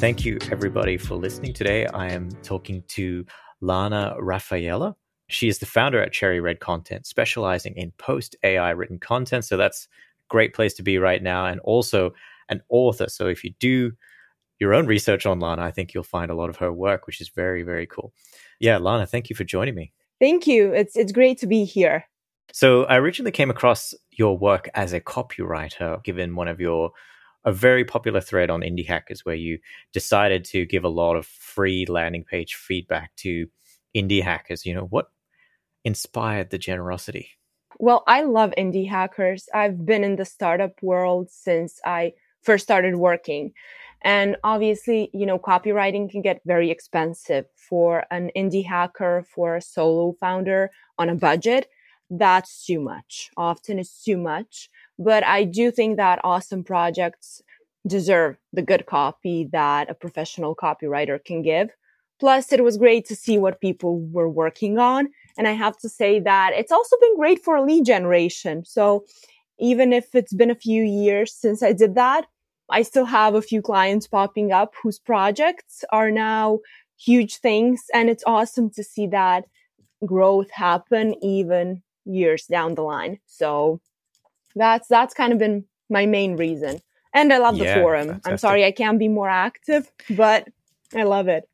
Thank you, everybody, for listening today. I am talking to Lana Rafaela. She is the founder at Cherry Red Content, specializing in post-AI written content. So that's a great place to be right now, and also an author. So if you do your own research on Lana, I think you'll find a lot of her work, which is very, very cool. Yeah, Lana, thank you for joining me. Thank you. It's great to be here. So I originally came across your work as a copywriter, given one of your a very popular thread on Indie Hackers, where you decided to give a lot of free landing page feedback to Indie Hackers. You know, what inspired the generosity? Well, I love Indie Hackers. I've been in the startup world since I first started working. And obviously, you know, copywriting can get very expensive for an indie hacker, for a solo founder on a budget. That's too much. Often it's too much. But I do think that awesome projects deserve the good copy that a professional copywriter can give. Plus, it was great to see what people were working on. And I have to say that it's also been great for lead generation. So even if it's been a few years since I did that, I still have a few clients popping up whose projects are now huge things. And it's awesome to see that growth happen even years down the line. So that's kind of been my main reason. And I love the forum. Fantastic. I'm sorry I can't be more active, but I love it.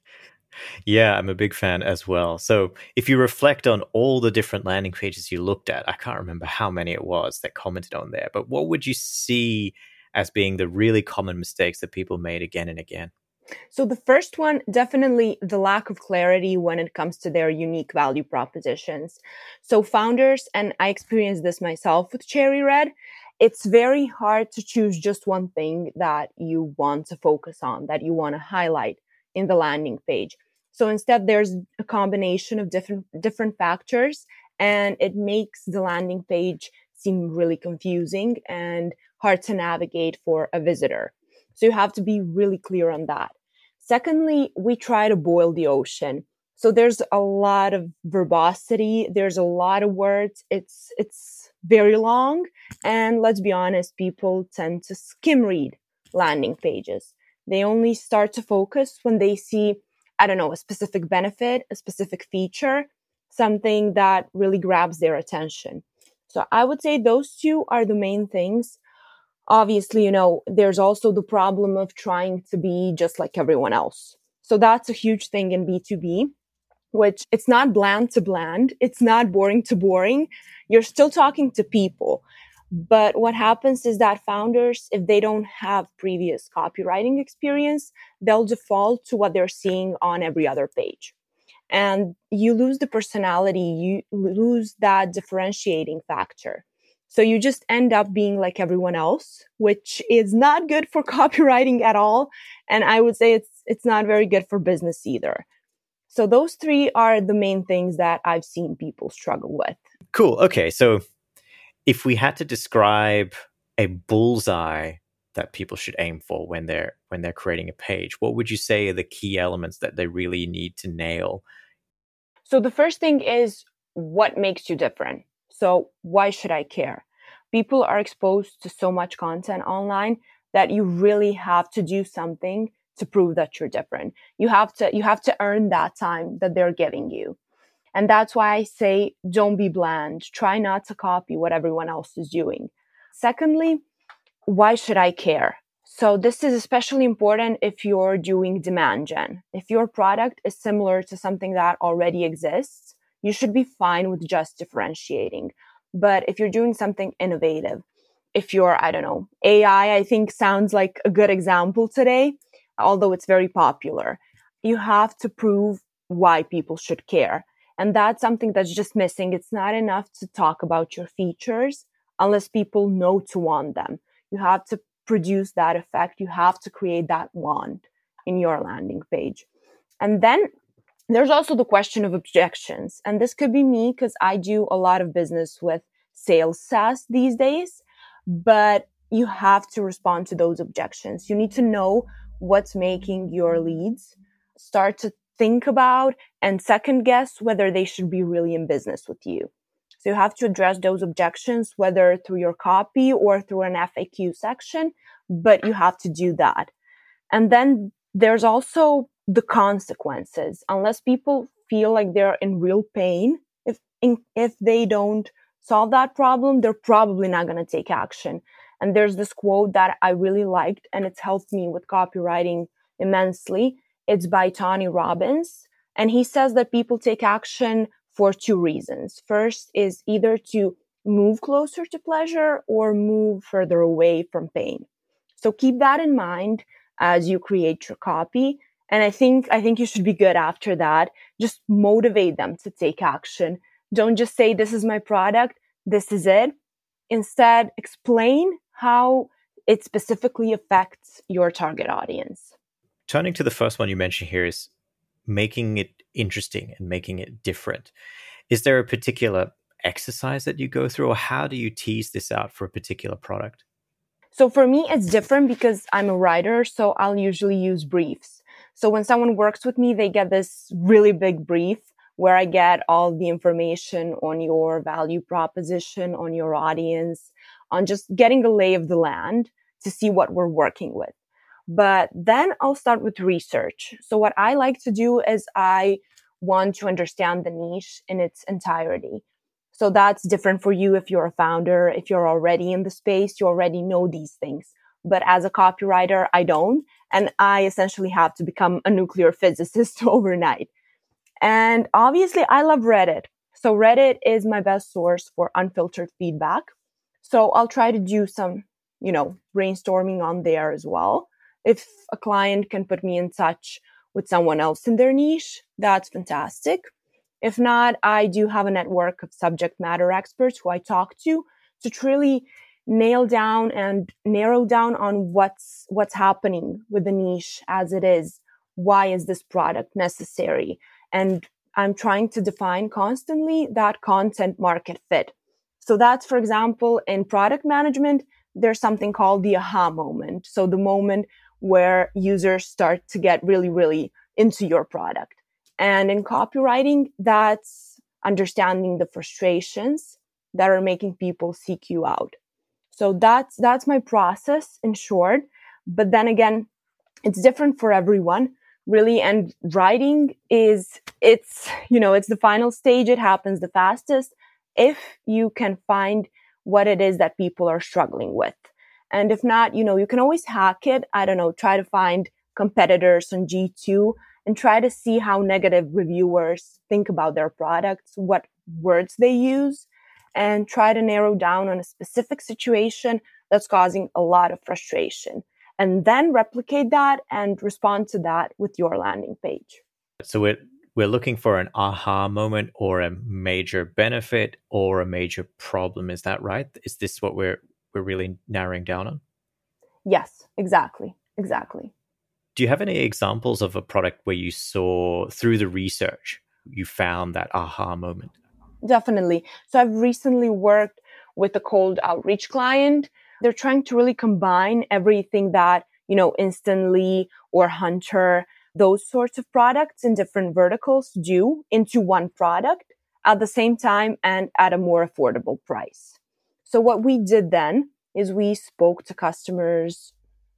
Yeah, I'm a big fan as well. So if you reflect on all the different landing pages you looked at, I can't remember how many it was that commented on there, but what would you see as being the really common mistakes that people made again and again? So the first one, definitely the lack of clarity when it comes to their unique value propositions. So founders, and I experienced this myself with Cherry Red, it's very hard to choose just one thing that you want to focus on, that you want to highlight in the landing page. So instead, there's a combination of different factors, and it makes the landing page seem really confusing and hard to navigate for a visitor. So you have to be really clear on that. Secondly, we try to boil the ocean. So there's a lot of verbosity. There's a lot of words. It's very long. And let's be honest, people tend to skim read landing pages. They only start to focus when they see, I don't know, a specific benefit, a specific feature, something that really grabs their attention. So I would say those two are the main things. Obviously, you know, there's also the problem of trying to be just like everyone else. So that's a huge thing in B2B, which it's not bland to bland. It's not boring to boring. You're still talking to people. But what happens is that founders, if they don't have previous copywriting experience, they'll default to what they're seeing on every other page. And you lose the personality, you lose that differentiating factor. So you just end up being like everyone else, which is not good for copywriting at all. And I would say it's not very good for business either. So those three are the main things that I've seen people struggle with. Cool. Okay. So if we had to describe a bullseye that people should aim for when they're creating a page, what would you say are the key elements that they really need to nail? So the first thing is what makes you different. So why should I care? People are exposed to so much content online that you really have to do something to prove that you're different. You have to earn that time that they're giving you. And that's why I say, don't be bland. Try not to copy what everyone else is doing. Secondly, why should I care? So this is especially important if you're doing demand gen. If your product is similar to something that already exists, you should be fine with just differentiating. But if you're doing something innovative, if you're, I don't know, AI, I think sounds like a good example today, although it's very popular, you have to prove why people should care. And that's something that's just missing. It's not enough to talk about your features unless people know to want them. You have to produce that effect. You have to create that want in your landing page. And then there's also the question of objections. And this could be me because I do a lot of business with sales SaaS these days, but you have to respond to those objections. You need to know what's making your leads start to think about and second guess whether they should be really in business with you. So you have to address those objections, whether through your copy or through an FAQ section, but you have to do that. And then There's also the consequences. Unless people feel like they're in real pain, if they don't solve that problem, they're probably not going to take action. And there's this quote that I really liked, and it's helped me with copywriting immensely. It's by Tony Robbins. And he says that people take action for two reasons. First is either to move closer to pleasure or move further away from pain. So keep that in mind as you create your copy. And I think you should be good after that. Just motivate them to take action. Don't just say, this is my product, this is it. Instead, explain how it specifically affects your target audience. Turning to the first one you mentioned here is making it interesting and making it different. Is there a particular exercise that you go through, or how do you tease this out for a particular product? So for me, it's different because I'm a writer, so I'll usually use briefs. So when someone works with me, they get this really big brief where I get all the information on your value proposition, on your audience, on just getting a lay of the land to see what we're working with. But then I'll start with research. So what I like to do is I want to understand the niche in its entirety. So that's different for you if you're a founder, if you're already in the space, you already know these things. But as a copywriter, I don't. And I essentially have to become a nuclear physicist overnight. And obviously, I love Reddit. So Reddit is my best source for unfiltered feedback. So I'll try to do some, brainstorming on there as well. If a client can put me in touch with someone else in their niche, that's fantastic. If not, I do have a network of subject matter experts who I talk to truly nail down and narrow down on what's happening with the niche as it is. Why is this product necessary? And I'm trying to define constantly that content market fit. So that's, for example, in product management, there's something called the aha moment. So the moment where users start to get really, really into your product. And in copywriting, that's understanding the frustrations that are making people seek you out. So that's my process in short. But then again, it's different for everyone, really. And writing is the final stage. It happens the fastest if you can find what it is that people are struggling with. And if not, you can always hack it. I don't know, try to find competitors on G2 and try to see how negative reviewers think about their products, what words they use, and try to narrow down on a specific situation that's causing a lot of frustration. And then replicate that and respond to that with your landing page. So we're looking for an aha moment or a major benefit or a major problem. Is that right? Is this what we're really narrowing down on? Yes, exactly. Do you have any examples of a product where you saw through the research, you found that aha moment? Definitely. So I've recently worked with a cold outreach client. They're trying to really combine everything that, Instantly or Hunter, those sorts of products in different verticals do into one product at the same time and at a more affordable price. So what we did then is we spoke to customers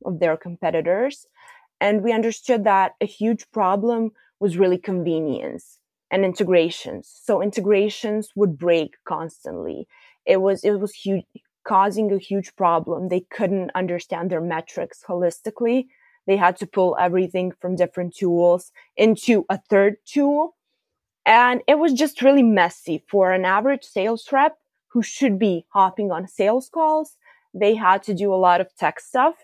of their competitors. And we understood that a huge problem was really convenience and integrations. So integrations would break constantly. It was huge, causing a huge problem. They couldn't understand their metrics holistically. They had to pull everything from different tools into a third tool. And it was just really messy for an average sales rep who should be hopping on sales calls. They had to do a lot of tech stuff.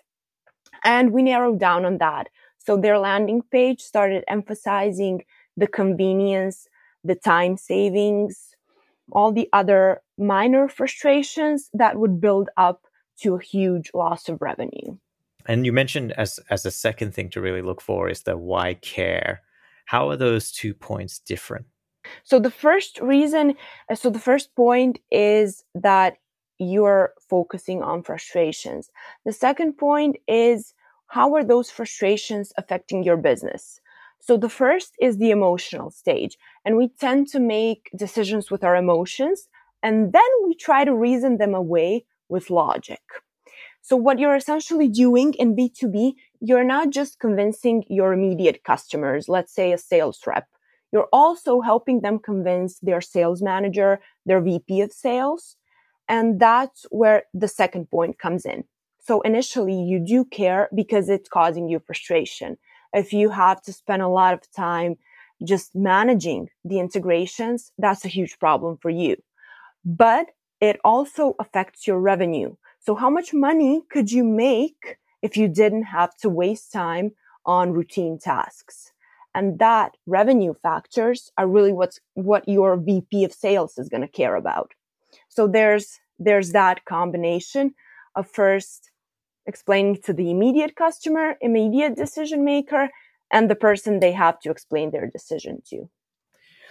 And we narrowed down on that. So their landing page started emphasizing the convenience, the time savings, all the other minor frustrations that would build up to a huge loss of revenue. And you mentioned as a second thing to really look for is the why care. How are those 2 points different? So the first point is that you're focusing on frustrations. The second point is, how are those frustrations affecting your business? So the first is the emotional stage. And we tend to make decisions with our emotions, and then we try to reason them away with logic. So what you're essentially doing in B2B you're not just convincing your immediate customers, let's say a sales rep, you're also helping them convince their sales manager, their VP of sales. And that's where the second point comes in. So initially you do care because it's causing you frustration. If you have to spend a lot of time just managing the integrations, that's a huge problem for you. But it also affects your revenue. So how much money could you make if you didn't have to waste time on routine tasks? And that revenue factors are really what your VP of sales is going to care about. So there's that combination of first explaining to the immediate customer, immediate decision maker, and the person they have to explain their decision to.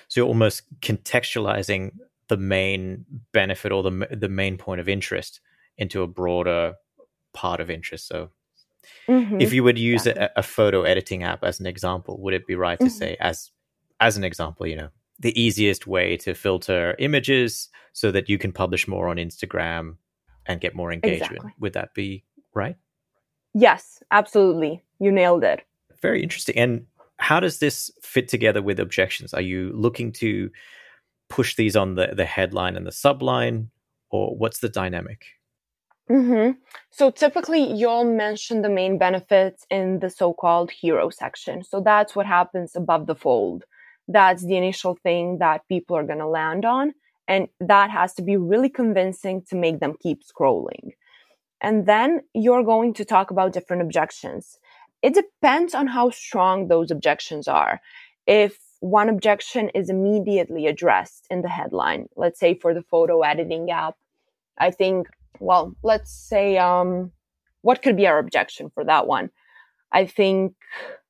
So you're almost contextualizing the main benefit or the main point of interest into a broader part of interest. So if you would use a photo editing app as an example, would it be right to say as an example, you know, the easiest way to filter images so that you can publish more on Instagram and get more engagement? Exactly. Would that be right? Yes, absolutely. You nailed it. Very interesting. And how does this fit together with objections? Are you looking to push these on the headline and the subline, or what's the dynamic? So typically you'll mention the main benefits in the so-called hero section. So that's what happens above the fold. That's the initial thing that people are going to land on. And that has to be really convincing to make them keep scrolling. And then you're going to talk about different objections. It depends on how strong those objections are. If one objection is immediately addressed in the headline, let's say for the photo editing app, I think, well, let's say, what could be our objection for that one? I think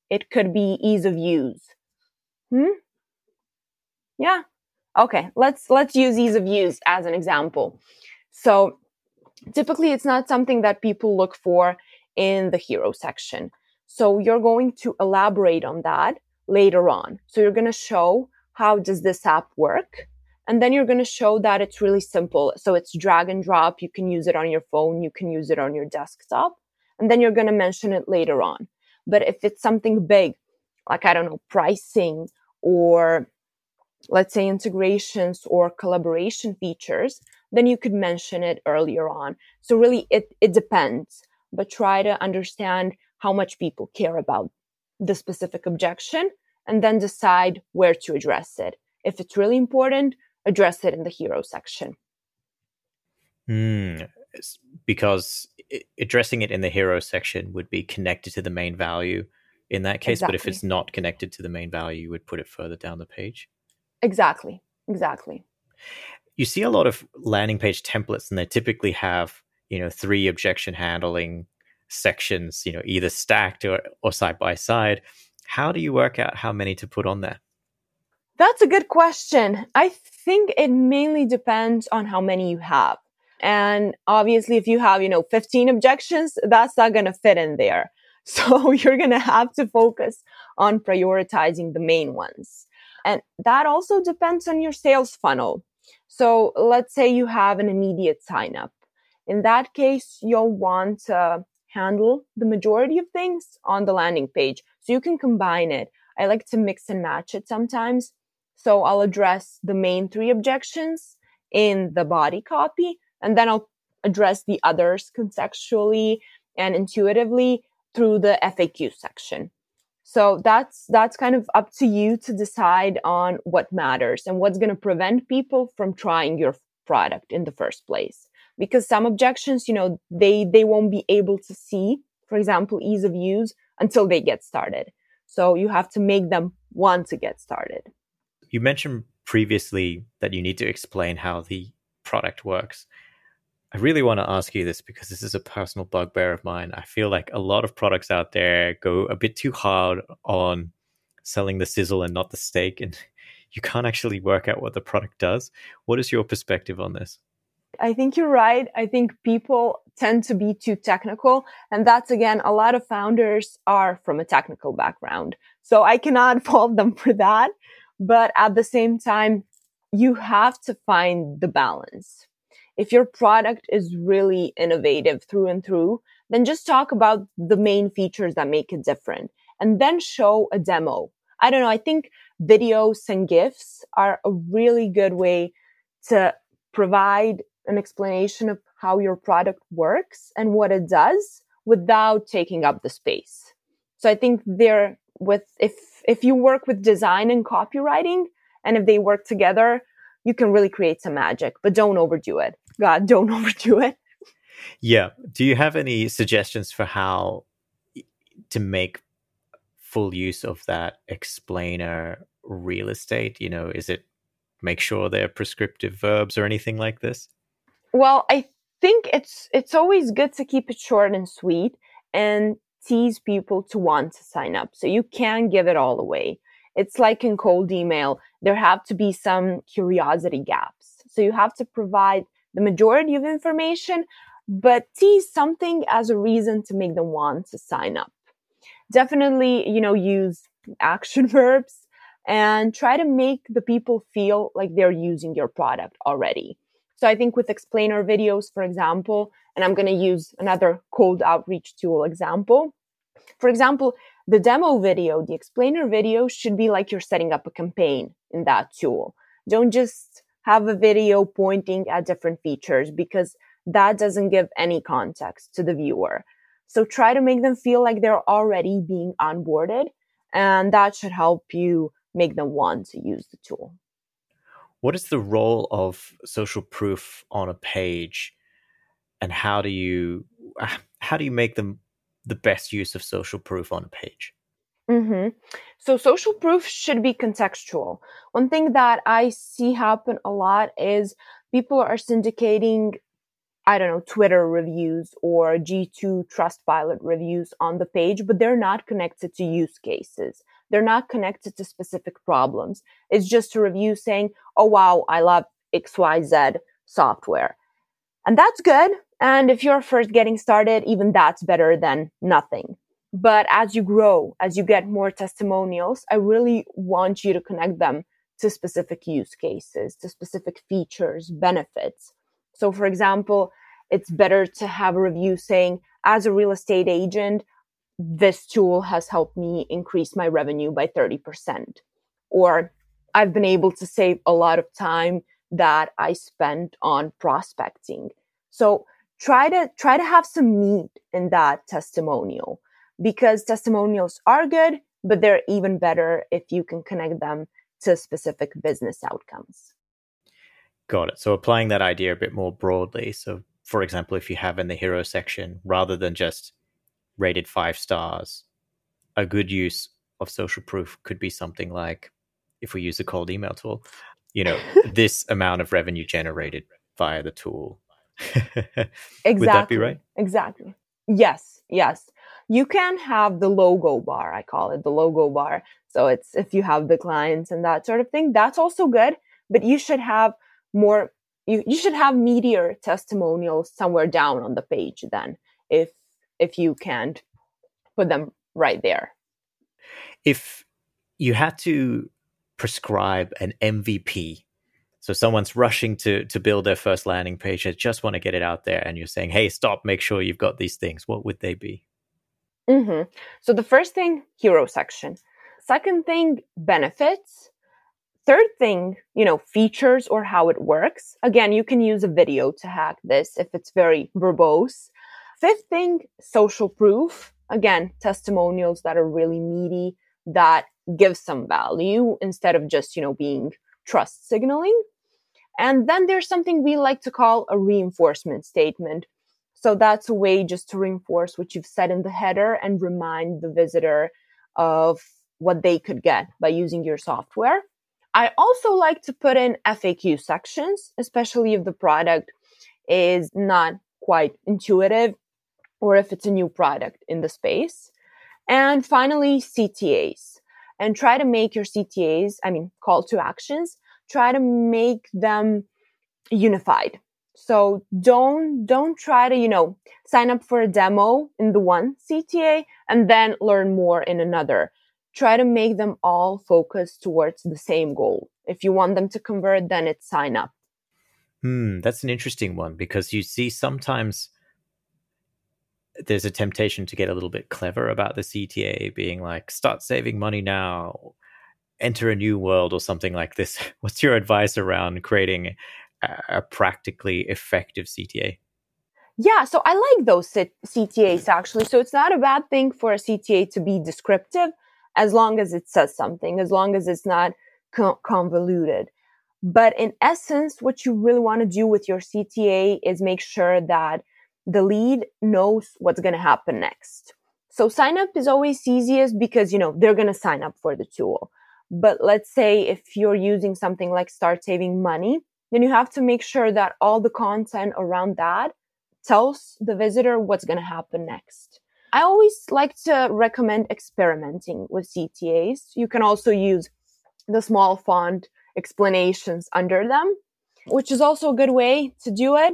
it could be ease of use. Yeah. Okay. Let's use ease of use as an example. So typically it's not something that people look for in the hero section. So you're going to elaborate on that later on. So you're going to show how does this app work? And then you're going to show that it's really simple. So it's drag and drop. You can use it on your phone. You can use it on your desktop. And then you're going to mention it later on. But if it's something big, like, I don't know, pricing or let's say integrations or collaboration features, then you could mention it earlier on. So really, it depends. But try to understand how much people care about the specific objection and then decide where to address it. If it's really important, address it in the hero section. Because addressing it in the hero section would be connected to the main value in that case. Exactly. But if it's not connected to the main value, you would put it further down the page. Exactly. You see a lot of landing page templates, and they typically have, you know, three objection handling sections, you know, either stacked or side by side. How do you work out how many to put on there? That's a good question. I think it mainly depends on how many you have. And obviously, if you have, you know, 15 objections, that's not going to fit in there. So you're going to have to focus on prioritizing the main ones. And that also depends on your sales funnel. So let's say you have an immediate sign up. In that case, you'll want to handle the majority of things on the landing page. So you can combine it. I like to mix and match it sometimes. So I'll address the main three objections in the body copy, and then I'll address the others contextually and intuitively through the FAQ section. So that's kind of up to you to decide on what matters and what's going to prevent people from trying your product in the first place. Because some objections, you know, they won't be able to see, for example, ease of use until they get started. So you have to make them want to get started. You mentioned previously that you need to explain how the product works. I really want to ask you this because this is a personal bugbear of mine. I feel like a lot of products out there go a bit too hard on selling the sizzle and not the steak, and you can't actually work out what the product does. What is your perspective on this? I think you're right. I think people tend to be too technical. And that's, again, a lot of founders are from a technical background. So I cannot fault them for that. But at the same time, you have to find the balance. If your product is really innovative through and through, then just talk about the main features that make it different and then show a demo. I don't know. I think videos and GIFs are a really good way to provide an explanation of how your product works and what it does without taking up the space. So I think they're with, if you work with design and copywriting, and if they work together, you can really create some magic, but don't overdo it. God, don't overdo it. Yeah. Do you have any suggestions for how to make full use of that explainer real estate? You know, is it make sure they're prescriptive verbs or anything like this? Well, I think it's always good to keep it short and sweet and tease people to want to sign up. So you can give it all away. It's like in cold email, there have to be some curiosity gaps. So you have to provide the majority of information, but tease something as a reason to make them want to sign up. Definitely, you know, use action verbs and try to make the people feel like they're using your product already. So I think with explainer videos, for example, and I'm going to use another cold outreach tool example. For example, the demo video, the explainer video should be like you're setting up a campaign in that tool. Don't just have a video pointing at different features because that doesn't give any context to the viewer. So try to make them feel like they're already being onboarded, and that should help you make them want to use the tool. What is the role of social proof on a page, and how do you make them the best use of social proof on a page? Mm-hmm. So social proof should be contextual. One thing that I see happen a lot is people are syndicating, I don't know, Twitter reviews or G2 Trustpilot reviews on the page, but they're not connected to use cases. They're not connected to specific problems. It's just a review saying, oh, wow, I love XYZ software. And that's good. And if you're first getting started, even that's better than nothing. But as you grow, as you get more testimonials, I really want you to connect them to specific use cases, to specific features, benefits. So for example, it's better to have a review saying, as a real estate agent, this tool has helped me increase my revenue by 30%. Or I've been able to save a lot of time that I spent on prospecting. So Try to have some meat in that testimonial, because testimonials are good, but they're even better if you can connect them to specific business outcomes. Got it. So applying that idea a bit more broadly. So for example, if you have in the hero section, rather than just rated 5 stars, a good use of social proof could be something like, if we use a cold email tool, you know, this amount of revenue generated via the tool. Exactly. Would that be right? Exactly. Yes. You can have the logo bar. I call it the logo bar. So it's if you have the clients and that sort of thing, that's also good. But you should have more. You should have meatier testimonials somewhere down on the page then, if you can't put them right there. If you had to prescribe an MVP. So someone's rushing to build their first landing page. I just want to get it out there. And you're saying, hey, stop, make sure you've got these things. What would they be? Mm-hmm. So the first thing, hero section. Second thing, benefits. Third thing, you know, features or how it works. Again, you can use a video to hack this if it's very verbose. Fifth thing, social proof. Again, testimonials that are really meaty, that give some value instead of just, you know, being trust signaling. And then there's something we like to call a reinforcement statement. So that's a way just to reinforce what you've said in the header and remind the visitor of what they could get by using your software. I also like to put in FAQ sections, especially if the product is not quite intuitive or if it's a new product in the space. And finally, CTAs. And try to make your CTAs, call to actions, try to make them unified. So don't try to, sign up for a demo in the one CTA and then learn more in another. Try to make them all focus towards the same goal. If you want them to convert, then it's sign up. That's an interesting one, because you see sometimes there's a temptation to get a little bit clever about the CTA, being like, start saving money now, enter a new world, or something like this. What's your advice around creating a practically effective CTA? Yeah, so I like those CTAs, actually. So it's not a bad thing for a CTA to be descriptive, as long as it says something, as long as it's not convoluted. But in essence, what you really want to do with your CTA is make sure that the lead knows what's going to happen next. So sign up is always easiest because, you know, they're going to sign up for the tool. But let's say if you're using something like Start Saving Money, then you have to make sure that all the content around that tells the visitor what's going to happen next. I always like to recommend experimenting with CTAs. You can also use the small font explanations under them, which is also a good way to do it.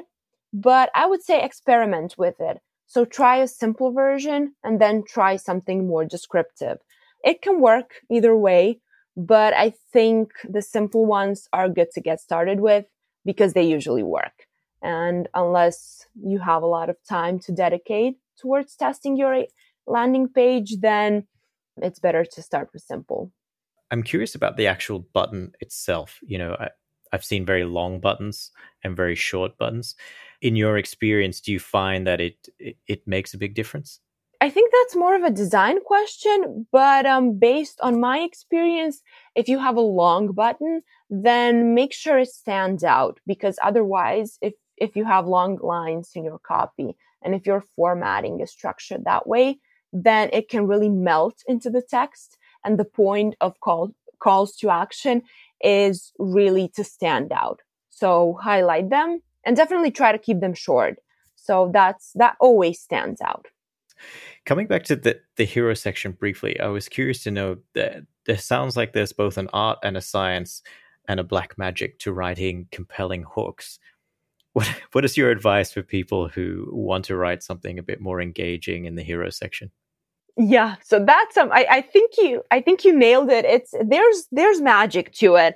But I would say experiment with it. So try a simple version and then try something more descriptive. It can work either way, but I think the simple ones are good to get started with because they usually work. And unless you have a lot of time to dedicate towards testing your landing page, then it's better to start with simple. I'm curious about the actual button itself. You know, I've seen very long buttons and very short buttons. In your experience, do you find that it makes a big difference? I think that's more of a design question, but based on my experience, if you have a long button, then make sure it stands out, because otherwise, if you have long lines in your copy and if your formatting is structured that way, then it can really melt into the text. And the point of calls to action is really to stand out. So highlight them and definitely try to keep them short. So that always stands out. Coming back to the hero section briefly, I was curious to know that there sounds like there's both an art and a science and a black magic to writing compelling hooks. What is your advice for people who want to write something a bit more engaging in the hero section? Yeah, so that's I think you nailed it. It's there's magic to it.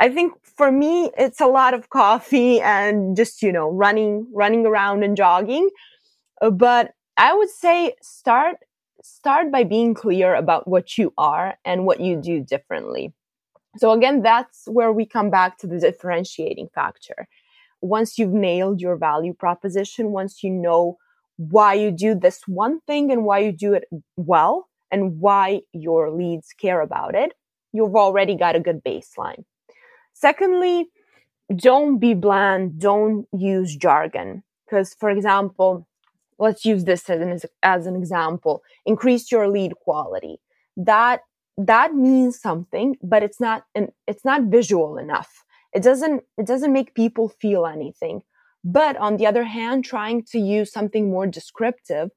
I think for me it's a lot of coffee and just, you know, running around and jogging. But I would say start by being clear about what you are and what you do differently. So again, that's where we come back to the differentiating factor. Once you've nailed your value proposition, once you know why you do this one thing and why you do it well and why your leads care about it, you've already got a good baseline. Secondly, don't be bland. Don't use jargon. Because, for example, let's use this as an example. Increase your lead quality. That means something, but it's not visual enough. It doesn't make people feel anything. But on the other hand, trying to use something more descriptive,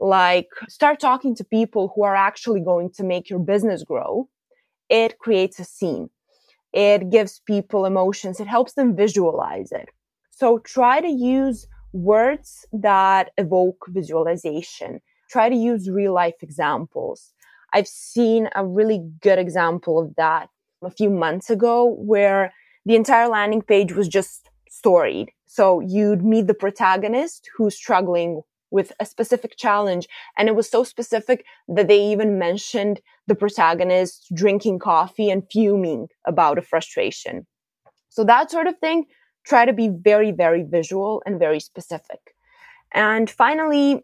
like start talking to people who are actually going to make your business grow, it creates a scene. It gives people emotions. It helps them visualize it. So try to use words that evoke visualization. Try to use real-life examples. I've seen a really good example of that a few months ago, where the entire landing page was just storied. So you'd meet the protagonist who's struggling with a specific challenge. And it was so specific that they even mentioned the protagonist drinking coffee and fuming about a frustration. So that sort of thing. Try to be very, very visual and very specific. And finally,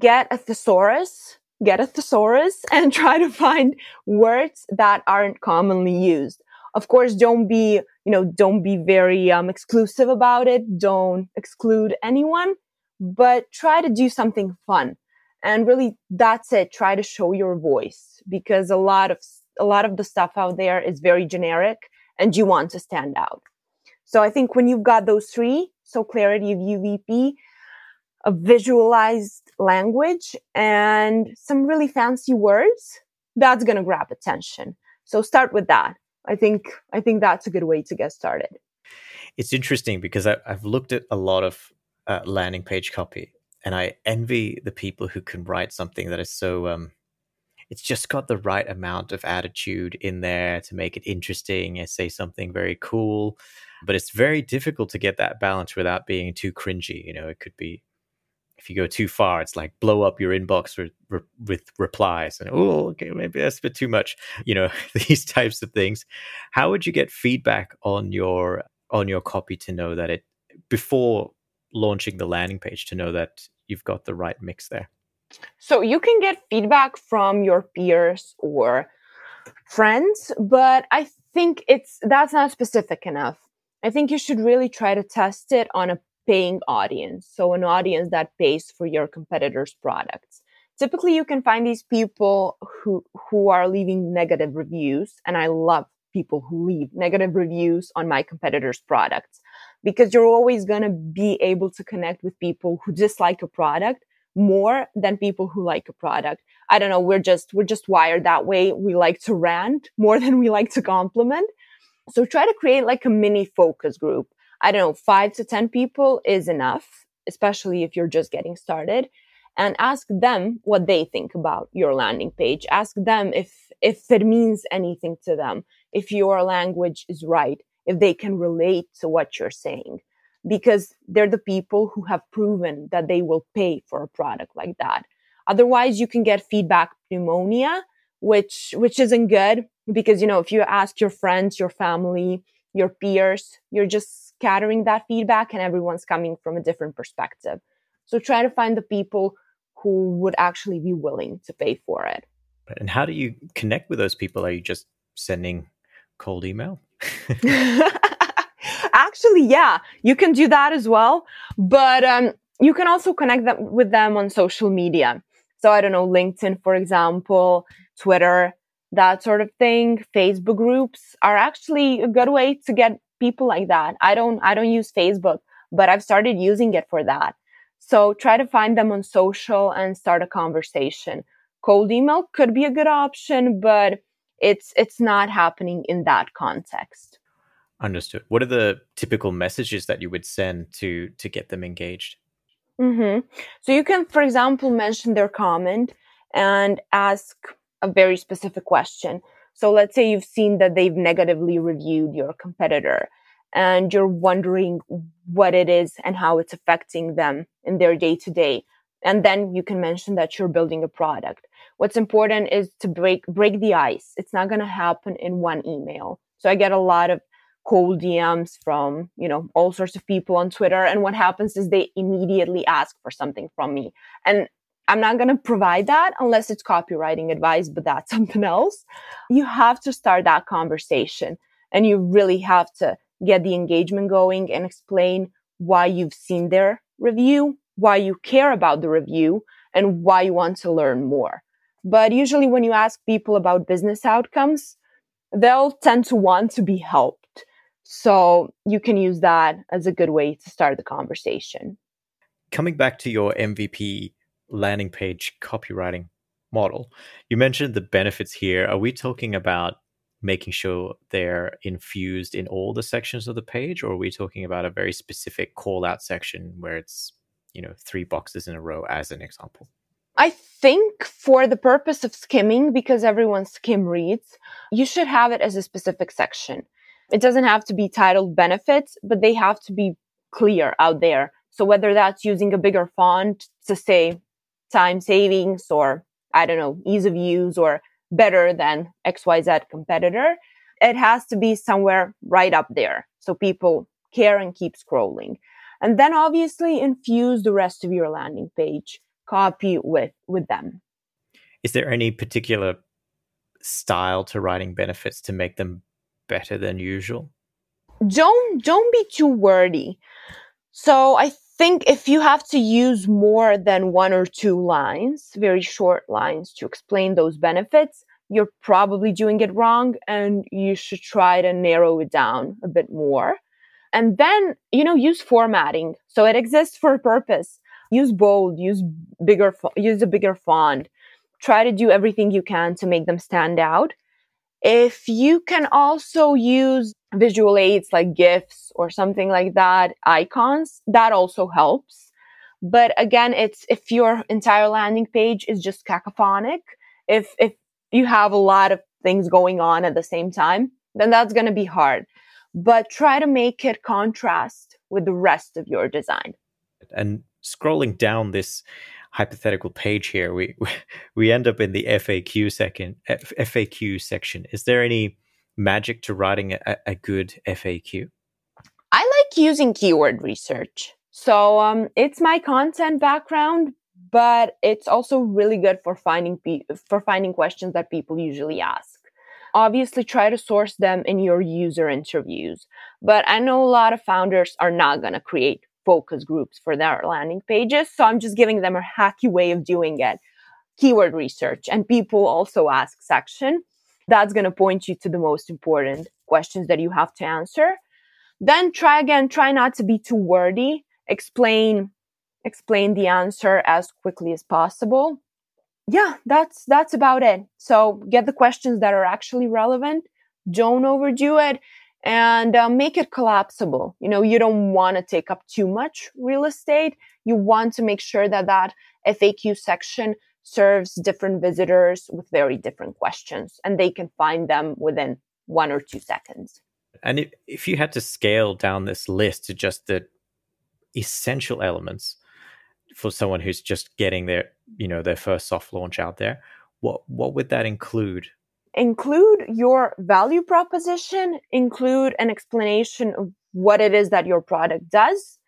get a thesaurus and try to find words that aren't commonly used. Of course, don't be very exclusive about it. Don't exclude anyone, but try to do something fun. And really, that's it. Try to show your voice, because a lot of the stuff out there is very generic and you want to stand out. So I think when you've got those three, so clarity of UVP, a visualized language, and some really fancy words, that's going to grab attention. So start with that. I think that's a good way to get started. It's interesting because I've looked at a lot of landing page copy, and I envy the people who can write something that is so it's just got the right amount of attitude in there to make it interesting and say something very cool. But it's very difficult to get that balance without being too cringy. You know, it could be, if you go too far, it's like blow up your inbox with replies and, oh, okay, maybe that's a bit too much. You know, these types of things. How would you get feedback on your copy to know that it, before launching the landing page, to know that you've got the right mix there? So you can get feedback from your peers or friends, but I think that's not specific enough. I think you should really try to test it on a paying audience. So an audience that pays for your competitors' products. Typically, you can find these people who are leaving negative reviews. And I love people who leave negative reviews on my competitors' products, because you're always going to be able to connect with people who dislike a product more than people who like a product. I don't know. We're just wired that way. We like to rant more than we like to compliment. So try to create like a mini focus group. I don't know, 5 to 10 people is enough, especially if you're just getting started, and ask them what they think about your landing page. Ask them if it means anything to them, if your language is right, if they can relate to what you're saying, because they're the people who have proven that they will pay for a product like that. Otherwise, you can get feedback pneumonia, which isn't good, because, you know, if you ask your friends, your family, your peers, you're just scattering that feedback and everyone's coming from a different perspective. So try to find the people who would actually be willing to pay for it. And how do you connect with those people? Are you just sending cold email? Actually, yeah, you can do that as well. But you can also connect with them on social media. So I don't know, LinkedIn, for example, Twitter, that sort of thing. Facebook groups are actually a good way to get people like that. I don't use Facebook, but I've started using it for that. So try to find them on social and start a conversation. Cold email could be a good option, but it's not happening in that context. Understood. What are the typical messages that you would send to get them engaged? Mm-hmm. So you can, for example, mention their comment and ask a very specific question. So let's say you've seen that they've negatively reviewed your competitor and you're wondering what it is and how it's affecting them in their day-to-day. And then you can mention that you're building a product. What's important is to break the ice. It's not going to happen in one email. So I get a lot of cold DMs from, you know, all sorts of people on Twitter. And what happens is they immediately ask for something from me. And I'm not going to provide that unless it's copywriting advice, but that's something else. You have to start that conversation and you really have to get the engagement going and explain why you've seen their review, why you care about the review, and why you want to learn more. But usually when you ask people about business outcomes, they'll tend to want to be helped. So you can use that as a good way to start the conversation. Coming back to your MVP landing page copywriting model, you mentioned the benefits here. Are we talking about making sure they're infused in all the sections of the page, or are we talking about a very specific call out section where it's, you know, 3 boxes in a row as an example? I think for the purpose of skimming, because everyone skim reads, you should have it as a specific section. It doesn't have to be titled benefits, but they have to be clear out there. So whether that's using a bigger font to say time savings, or I don't know, ease of use, or better than XYZ competitor, it has to be somewhere right up there. So people care and keep scrolling. And then obviously infuse the rest of your landing page copy with them. Is there any particular style to writing benefits to make them better than usual? Don't be too wordy. So I think if you have to use more than 1 or 2 lines, very short lines to explain those benefits, you're probably doing it wrong and you should try to narrow it down a bit more. And then, you know, use formatting. So it exists for a purpose. Use bold, use a bigger font. Try to do everything you can to make them stand out. If you can also use visual aids like GIFs or something like that, icons, that also helps. But again, it's if your entire landing page is just cacophonic if you have a lot of things going on at the same time, then that's going to be hard. But try to make it contrast with the rest of your design. And scrolling down this hypothetical page here, we end up in the FAQ section. Is there any magic to writing a good FAQ? I like using keyword research. So it's my content background, but it's also really good for finding questions that people usually ask. Obviously, try to source them in your user interviews. But I know a lot of founders are not going to create focus groups for their landing pages. So I'm just giving them a hacky way of doing it. Keyword research and people also ask section. That's going to point you to the most important questions that you have to answer. Then try not to be too wordy. Explain the answer as quickly as possible. Yeah, that's about it. So get the questions that are actually relevant. Don't overdo it and make it collapsible. You know, you don't want to take up too much real estate. You want to make sure that FAQ section serves different visitors with very different questions and they can find them within 1 or 2 seconds. And if you had to scale down this list to just the essential elements for someone who's just getting their first soft launch out there, what would that include? Include your value proposition, include an explanation of what it is that your product does,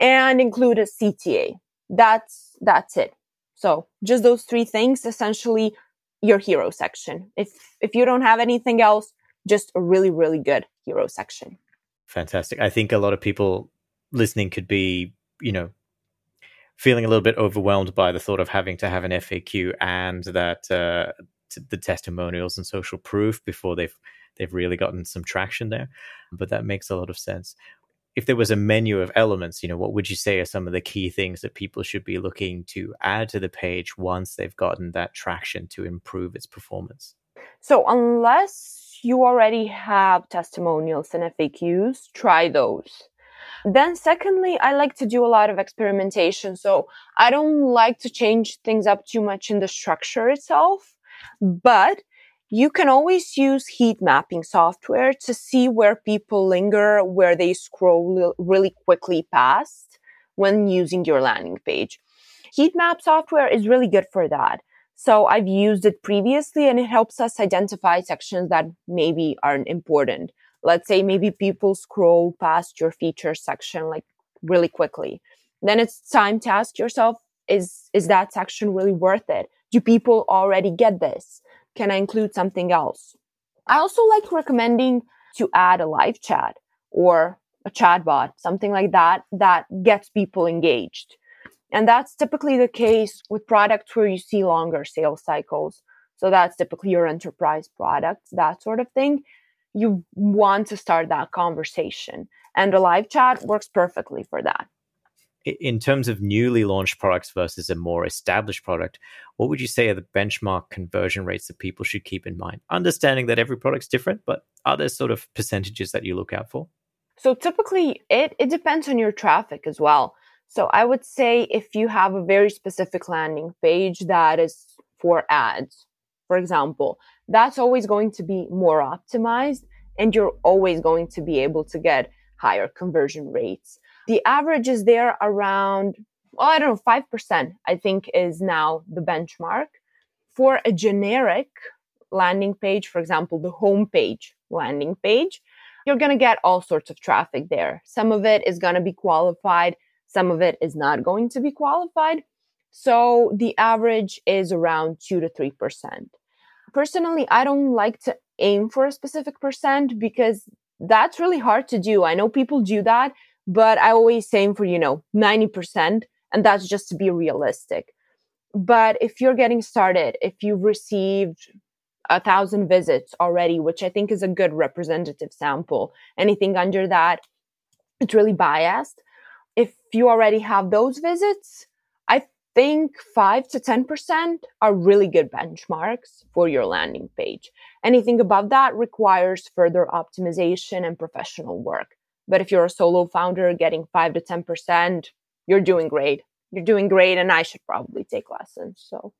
and include a CTA. That's it. So just those 3 things, essentially your hero section. If you don't have anything else, just a really, really good hero section. Fantastic. I think a lot of people listening could be, feeling a little bit overwhelmed by the thought of having to have an FAQ and that the testimonials and social proof before they've really gotten some traction there. But that makes a lot of sense. If there was a menu of elements, what would you say are some of the key things that people should be looking to add to the page once they've gotten that traction to improve its performance? So unless you already have testimonials and FAQs, try those. Then secondly, I like to do a lot of experimentation. So I don't like to change things up too much in the structure itself, but you can always use heat mapping software to see where people linger, where they scroll really quickly past when using your landing page. Heat map software is really good for that. So I've used it previously and it helps us identify sections that maybe aren't important. Let's say maybe people scroll past your feature section like really quickly. Then it's time to ask yourself, is that section really worth it? Do people already get this? Can I include something else? I also like recommending to add a live chat or a chatbot, something like that gets people engaged. And that's typically the case with products where you see longer sales cycles. So that's typically your enterprise products, that sort of thing. You want to start that conversation. And a live chat works perfectly for that. In terms of newly launched products versus a more established product, what would you say are the benchmark conversion rates that people should keep in mind? Understanding that every product's different, but are there sort of percentages that you look out for? So typically, it depends on your traffic as well. So I would say if you have a very specific landing page that is for ads, for example, that's always going to be more optimized and you're always going to be able to get higher conversion rates. The average is there around, 5%, I think is now the benchmark. For a generic landing page, for example, the homepage landing page, you're going to get all sorts of traffic there. Some of it is going to be qualified. Some of it is not going to be qualified. So the average is around 2 to 3%. Personally, I don't like to aim for a specific percent because that's really hard to do. I know people do that. But I always aim for, 90%, and that's just to be realistic. But if you're getting started, if you've received 1,000 visits already, which I think is a good representative sample, anything under that, it's really biased. If you already have those visits, I think 5 to 10% are really good benchmarks for your landing page. Anything above that requires further optimization and professional work. But if you're a solo founder getting 5 to 10%, you're doing great. And I should probably take lessons. So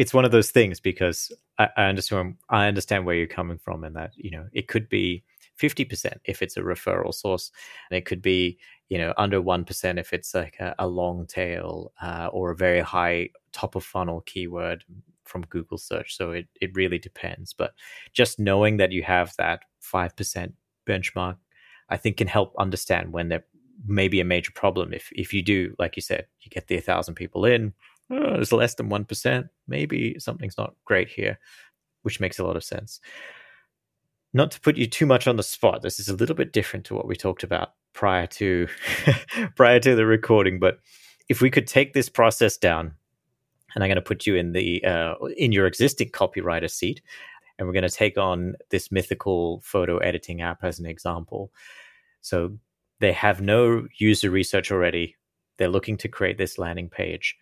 it's one of those things, because I understand where you're coming from, and that, you know, it could be 50% if it's a referral source, and it could be, you know, under 1% if it's like a long tail or a very high top of funnel keyword from Google search. So it really depends. But just knowing that you have that 5% benchmark, I think, can help understand when there may be a major problem. If you do, like you said, you get the 1,000 people in, it's less than 1%, maybe something's not great here, which makes a lot of sense. Not to put you too much on the spot, this is a little bit different to what we talked about prior to the recording. But if we could take this process down, and I'm going to put you in the in your existing copywriter seat, and we're going to take on this mythical photo editing app as an example. So they have no user research already. They're looking to create this landing page.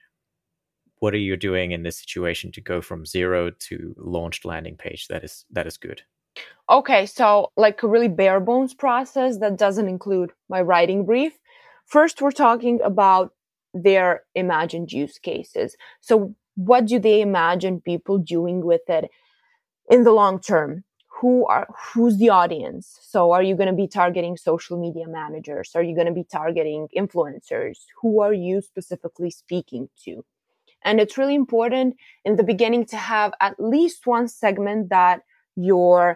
What are you doing in this situation to go from zero to launched landing page that is good? Okay, so like a really bare bones process that doesn't include my writing brief. First, we're talking about their imagined use cases. So what do they imagine people doing with it in the long term? Who's the audience? So are you going to be targeting social media managers? Are you going to be targeting influencers? Who are you specifically speaking to? And it's really important in the beginning to have at least one segment that you're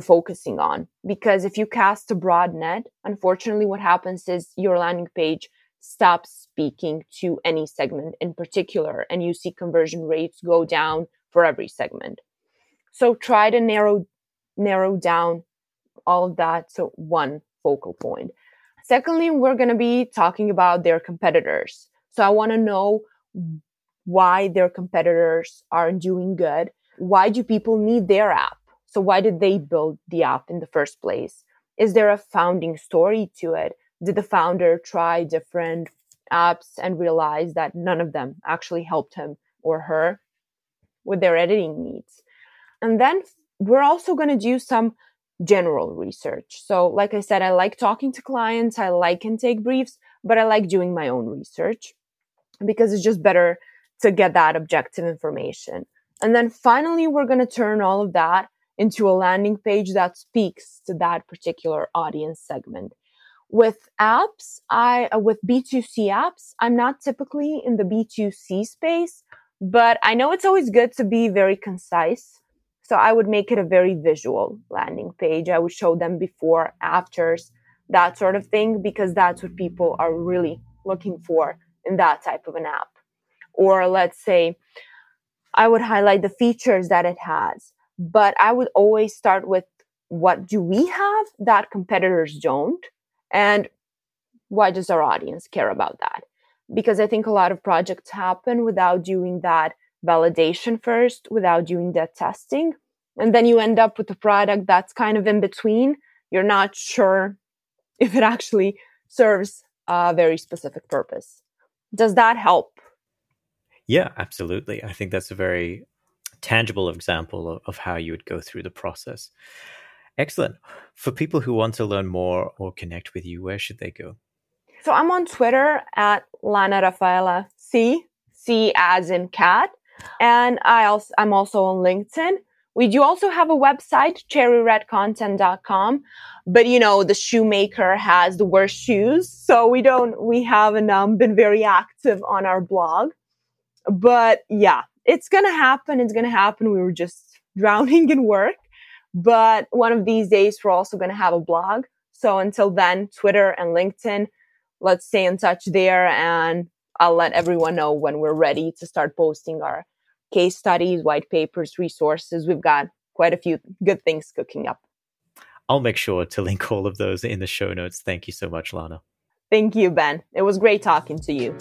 focusing on, because if you cast a broad net, unfortunately what happens is your landing page stops speaking to any segment in particular, and you see conversion rates go down for every segment. So try to narrow down all of that to one focal point. Secondly, we're going to be talking about their competitors. So I want to know why their competitors are doing good. Why do people need their app? So why did they build the app in the first place? Is there a founding story to it? Did the founder try different apps and realize that none of them actually helped him or her with their editing needs? And then we're also going to do some general research. So like I said, I like talking to clients, I like intake briefs, but I like doing my own research because it's just better to get that objective information. And then finally, we're going to turn all of that into a landing page that speaks to that particular audience segment. With apps, with B2C apps, I'm not typically in the B2C space, but I know it's always good to be very concise. So I would make it a very visual landing page. I would show them before, afters, that sort of thing, because that's what people are really looking for in that type of an app. Or let's say, I would highlight the features that it has, but I would always start with what do we have that competitors don't, and why does our audience care about that? Because I think a lot of projects happen without doing that validation first, without doing that testing, and then you end up with a product that's kind of in between. You're not sure if it actually serves a very specific purpose. Does that help? Yeah, absolutely. I think that's a very tangible example of how you would go through the process. Excellent. For people who want to learn more or connect with you, where should they go? So I'm on Twitter at Lana Rafaela C as in cat. And I'm also on LinkedIn. We do also have a website, cherryredcontent.com, but you know, the shoemaker has the worst shoes. So we haven't been very active on our blog. But yeah, it's going to happen. We were just drowning in work. But one of these days, we're also going to have a blog. So until then, Twitter and LinkedIn, let's stay in touch there. And I'll let everyone know when we're ready to start posting our case studies, white papers, resources. We've got quite a few good things cooking up. I'll make sure to link all of those in the show notes. Thank you so much, Lana. Thank you, Ben. It was great talking to you.